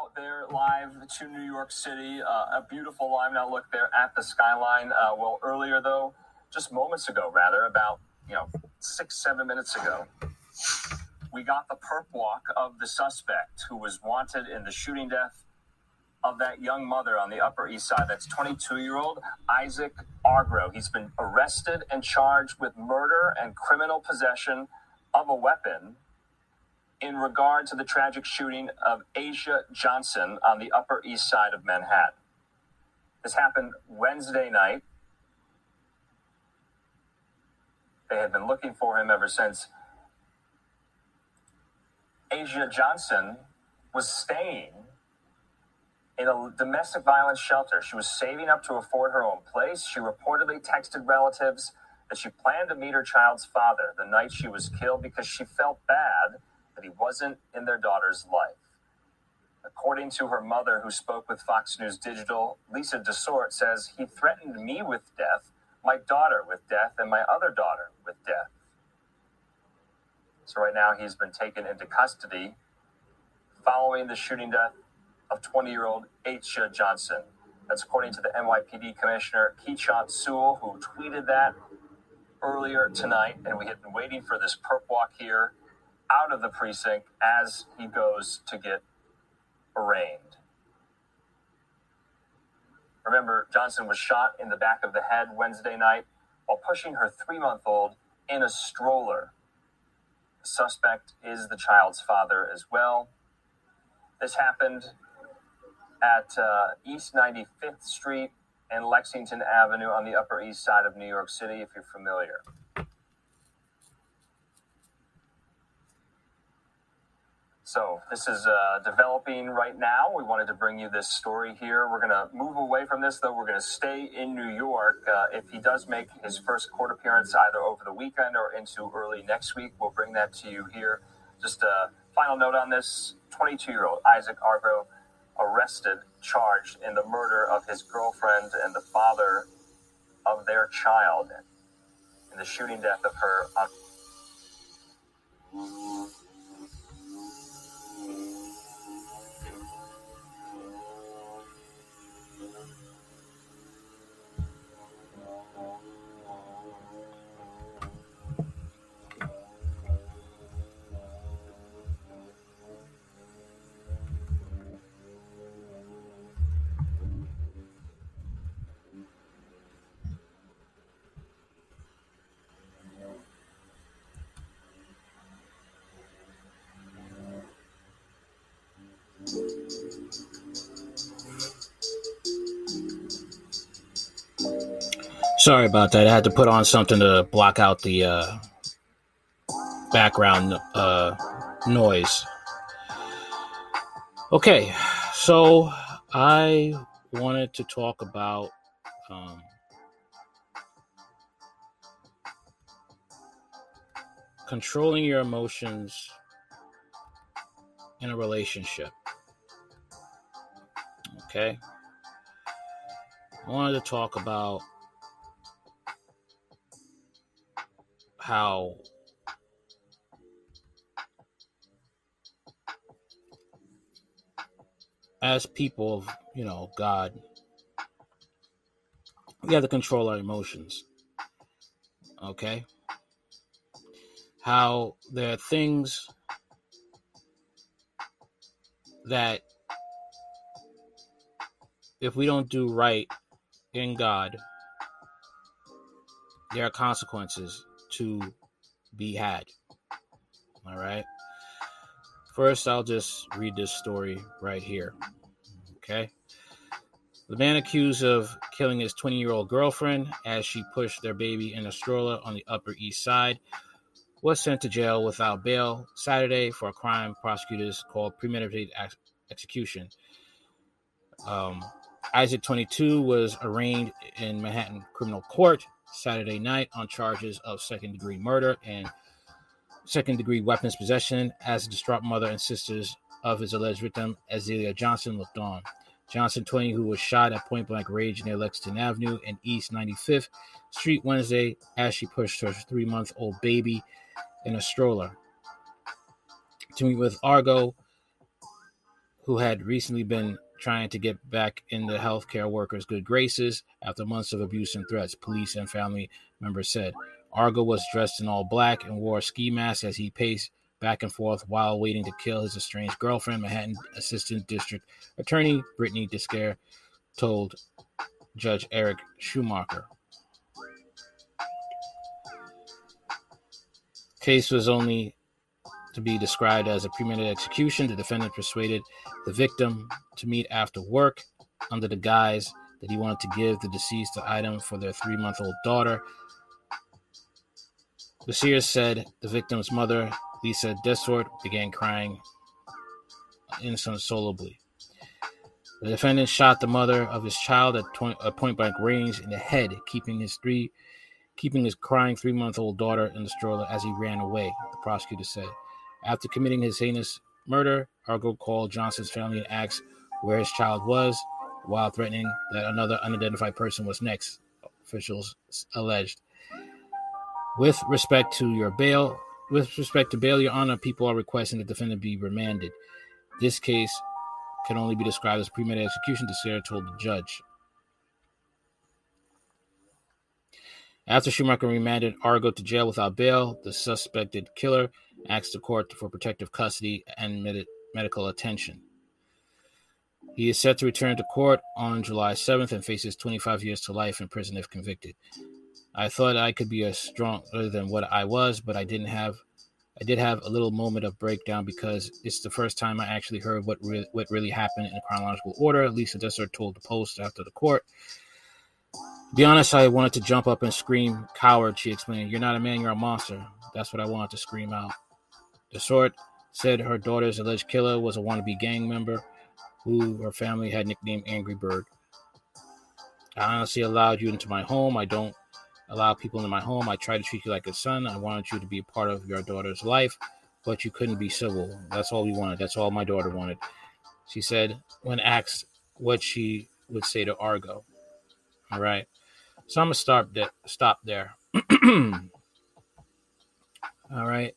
out there live to New York City. A beautiful live now look there at the skyline. Well, earlier though, just moments ago, rather, about 6-7 minutes ago, we got the perp walk of the suspect who was wanted in the shooting death of that young mother on the Upper East Side. That's 22-year-old Isaac Argro. He's been arrested and charged with murder and criminal possession of a weapon in regard to the tragic shooting of Asia Johnson on the Upper East Side of Manhattan. This happened Wednesday night. They had been looking for him ever since. Asia Johnson was staying in a domestic violence shelter. She was saving up to afford her own place. She reportedly texted relatives that she planned to meet her child's father the night she was killed because she felt bad that he wasn't in their daughter's life. According to her mother, who spoke with Fox News Digital, Lisa DeSort says, "He threatened me with death, my daughter with death, and my other daughter with death." So right now he's been taken into custody following the shooting death of 20-year-old Aisha Johnson. That's according to the NYPD Commissioner Keechant Sewell, who tweeted that earlier tonight. And we had been waiting for this perp walk here out of the precinct as he goes to get arraigned. Remember, Johnson was shot in the back of the head Wednesday night while pushing her 3-month-old in a stroller. The suspect is the child's father as well. This happened at East 95th Street and Lexington Avenue on the Upper East Side of New York City, if you're familiar. So this is developing right now. We wanted to bring you this story here. We're going to move away from this, though. We're going to stay in New York. If he does make his first court appearance either over the weekend or into early next week, we'll bring that to you here. Just a final note on this. 22-year-old Isaac Argro arrested, charged in the murder of his girlfriend and the father of their child in the shooting death of her on... Sorry about that. I had to put on something to block out the background noise. Okay, so I wanted to talk about controlling your emotions in a relationship. Okay. I wanted to talk about how as people of, God, we have to control our emotions. Okay? How there are things that if we don't do right in God, there are consequences to be had. All right. First, I'll just read this story right here. Okay. The man accused of killing his 20-year-old girlfriend as she pushed their baby in a stroller on the Upper East Side was sent to jail without bail Saturday for a crime prosecutors called premeditated execution. Isaac, 22, was arraigned in Manhattan Criminal Court Saturday night on charges of second-degree murder and second-degree weapons possession as the distraught mother and sisters of his alleged victim, Azalea Johnson, looked on. Johnson, 20, who was shot at point-blank range near Lexington Avenue and East 95th Street Wednesday as she pushed her 3-month-old baby in a stroller. To meet with Argo, who had recently been trying to get back in the healthcare workers' good graces after months of abuse and threats, police and family members said. Argo was dressed in all black and wore a ski mask as he paced back and forth while waiting to kill his estranged girlfriend, Manhattan Assistant District Attorney Brittany Descaire told Judge Eric Schumacher. Case was only to be described as a premeditated execution. The defendant persuaded the victim to meet after work under the guise that he wanted to give the deceased an item for their 3-month-old daughter. Vassier said the victim's mother, Lisa DeSort, began crying inconsolably. The defendant shot the mother of his child at a point-blank range in the head, keeping his crying 3-month-old daughter in the stroller as he ran away, the prosecutor said. After committing his heinous murder, Argo called Johnson's family and asked where his child was, while threatening that another unidentified person was next, officials alleged. With respect to bail, Your Honor, people are requesting the defendant be remanded. This case can only be described as premeditated execution, DeSair told the judge. After Schumacher remanded Argo to jail without bail, the suspected killer asked the court for protective custody and medical attention. He is set to return to court on July 7th and faces 25 years to life in prison if convicted. I thought I could be as strong than what I was, but I did have a little moment of breakdown because it's the first time I actually heard what really happened in chronological order, Lisa Desert told the Post after the court. To be honest, I wanted to jump up and scream, coward, she explained. You're not a man, you're a monster. That's what I wanted to scream out. Desort said her daughter's alleged killer was a wannabe gang member who her family had nicknamed Angry Bird. I honestly allowed you into my home. I don't allow people into my home. I tried to treat you like a son. I wanted you to be a part of your daughter's life, but you couldn't be civil. That's all we wanted. That's all my daughter wanted, she said when asked what she would say to Argo. All right. So I'm going to stop there. All right.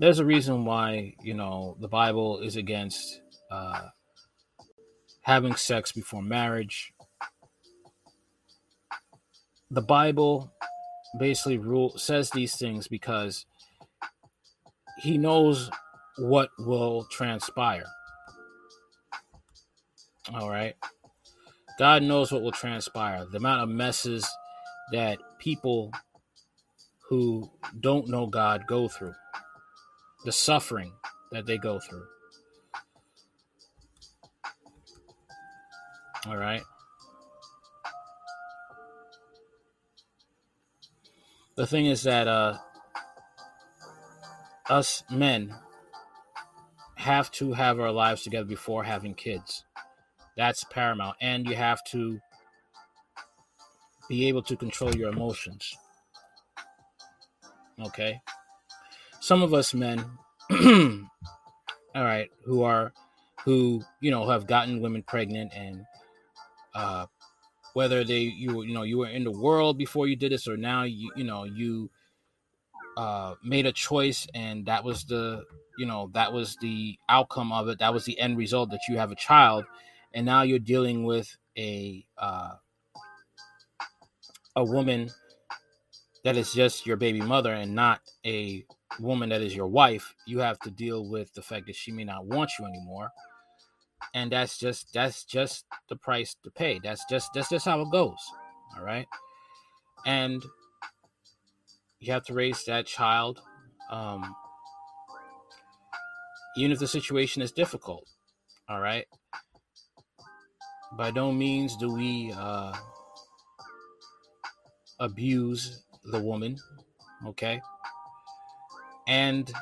There's a reason why, you know, the Bible is against having sex before marriage. The Bible basically says these things because he knows what will transpire. All right. God knows what will transpire. The amount of messes that people who don't know God go through. The suffering that they go through. All right. The thing is that us men have to have our lives together before having kids. That's paramount. And you have to be able to control your emotions. Okay? Some of us men, all right, who have gotten women pregnant, and whether you were in the world before you did this, or now you made a choice, and that was the outcome of it. That was the end result, that you have a child, and now you're dealing with a woman that is just your baby mother and not a woman that is your wife. You have to deal with the fact that she may not want you anymore, and that's just the price to pay. That's just how it goes. All right, and you have to raise that child, even if the situation is difficult. All right, by no means do we abuse the woman. Okay. And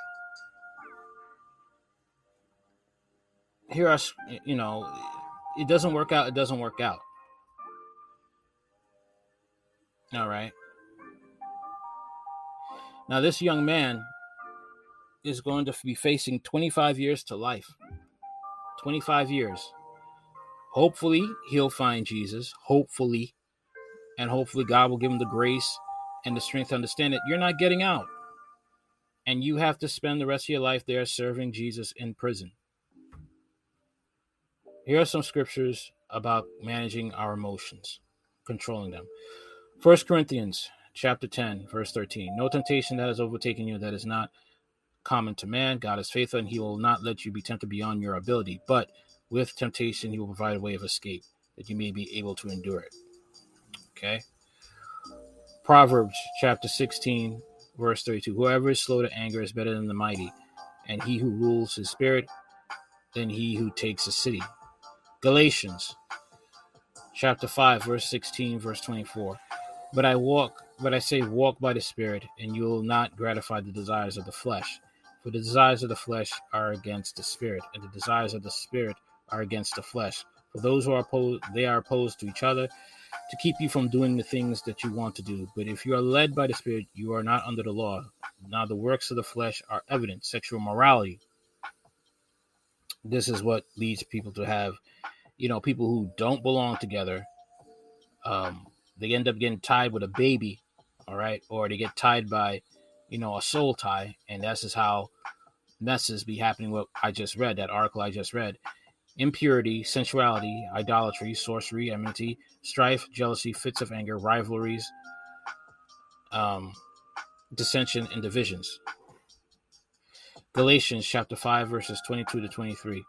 here are, it doesn't work out. All right. Now, this young man is going to be facing 25 years to life. 25 years. Hopefully, he'll find Jesus. Hopefully. And hopefully, God will give him the grace and the strength to understand that you're not getting out. and you have to spend the rest of your life there serving Jesus in prison. Here are some scriptures about managing our emotions, controlling them. 1 Corinthians chapter 10, verse 13. No temptation that has overtaken you that is not common to man. God is faithful, and he will not let you be tempted beyond your ability. But with temptation, he will provide a way of escape that you may be able to endure it. Okay. Proverbs chapter 16, verse 32. Whoever is slow to anger is better than the mighty, and he who rules his spirit than he who takes a city. Galatians chapter 5, verse 16, verse 24. But I say walk by the Spirit, and you will not gratify the desires of the flesh. For the desires of the flesh are against the Spirit, and the desires of the Spirit are against the flesh. For those who are opposed, they are opposed to each other, to keep you from doing the things that you want to do. But if you are led by the Spirit, you are not under the law. Now the works of the flesh are evident. Sexual morality. This is what leads people to have, people who don't belong together. They end up getting tied with a baby, all right? Or they get tied by, a soul tie. And that's just how messes be happening. What I just read, that article I just read. Impurity, sensuality, idolatry, sorcery, enmity, strife, jealousy, fits of anger, rivalries, dissension, and divisions. Galatians chapter 5, verses 22 to 23.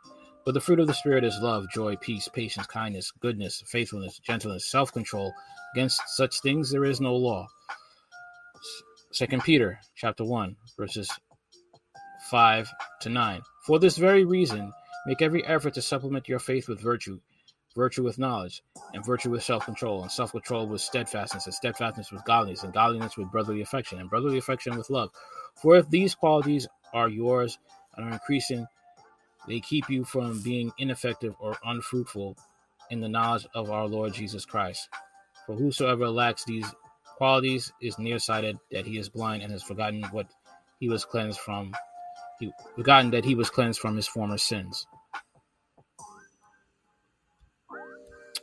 But the fruit of the Spirit is love, joy, peace, patience, kindness, goodness, faithfulness, gentleness, self-control. Against such things there is no law. 2 Peter chapter 1, verses 5 to 9. For this very reason, make every effort to supplement your faith with virtue, virtue with knowledge, and virtue with self-control, and self-control with steadfastness, and steadfastness with godliness, and godliness with brotherly affection, and brotherly affection with love. For if these qualities are yours and are increasing, they keep you from being ineffective or unfruitful in the knowledge of our Lord Jesus Christ. For whosoever lacks these qualities is nearsighted, that he is blind, and has forgotten what he was cleansed from. He forgotten that he was cleansed from his former sins.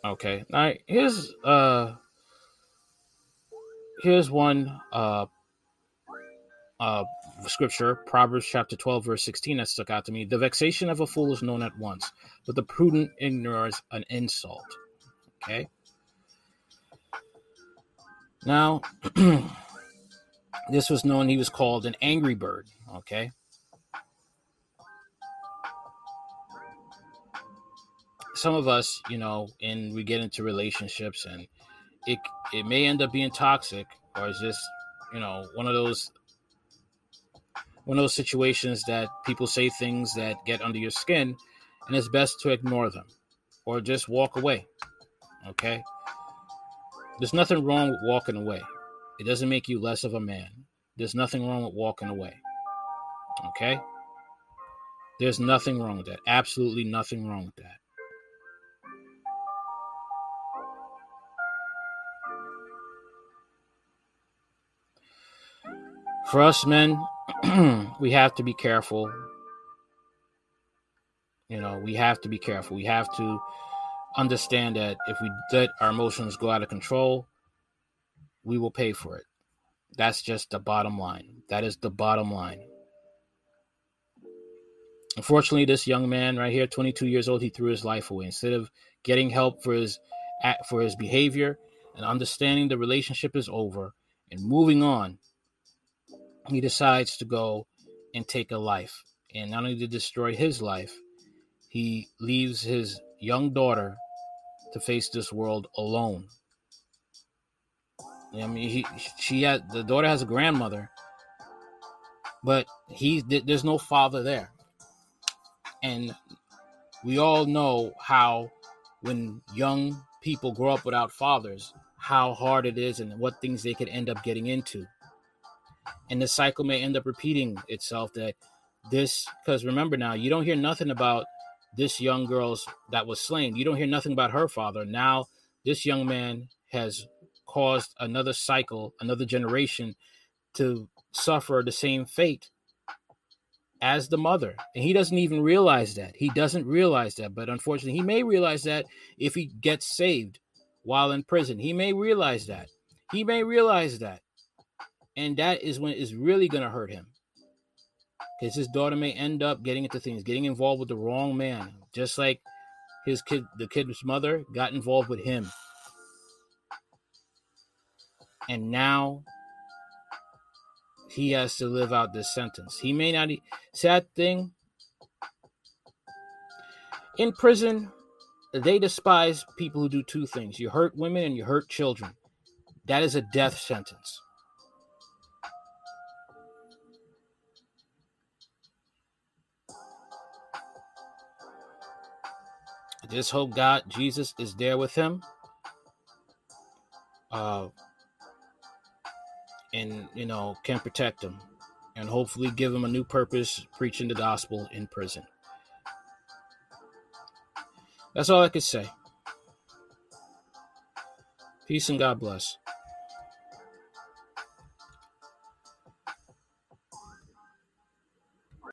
Okay. All right. Here's one scripture, Proverbs chapter 12, verse 16, that stuck out to me. The vexation of a fool is known at once, but the prudent ignores an insult. Okay. Now, this was known. He was called an angry bird. Okay. Some of us, and we get into relationships, and it may end up being toxic, or it's just, one of those situations that people say things that get under your skin, and it's best to ignore them or just walk away. Okay. There's nothing wrong with walking away. It doesn't make you less of a man. There's nothing wrong with walking away. Okay. There's nothing wrong with that. Absolutely nothing wrong with that. For us men, we have to be careful. We have to be careful. We have to understand that if we let our emotions go out of control, we will pay for it. That's just the bottom line. That is the bottom line. Unfortunately, this young man right here, 22 years old, he threw his life away. Instead of getting help for his behavior and understanding the relationship is over and moving on, he decides to go and take a life. And not only to destroy his life, he leaves his young daughter to face this world alone. I mean, the daughter has a grandmother, but there's no father there. And we all know how, when young people grow up without fathers, how hard it is and what things they could end up getting into. And the cycle may end up repeating itself, because remember now, you don't hear nothing about this young girl that was slain. You don't hear nothing about her father. Now, this young man has caused another cycle, another generation to suffer the same fate as the mother. And he doesn't even realize that. He doesn't realize that. But unfortunately, he may realize that if he gets saved while in prison. He may realize that. He may realize that. And that is when it's really going to hurt him. because his daughter may end up getting into things, getting involved with the wrong man, just like his kid, the kid's mother got involved with him. And now he has to live out this sentence. He may not, sad thing, in prison, they despise people who do two things. You hurt women and you hurt children. That is a death sentence. This whole God, Jesus, is there with him. And, you know, can protect him and hopefully give him a new purpose, preaching the gospel in prison. That's all I could say. Peace and God bless.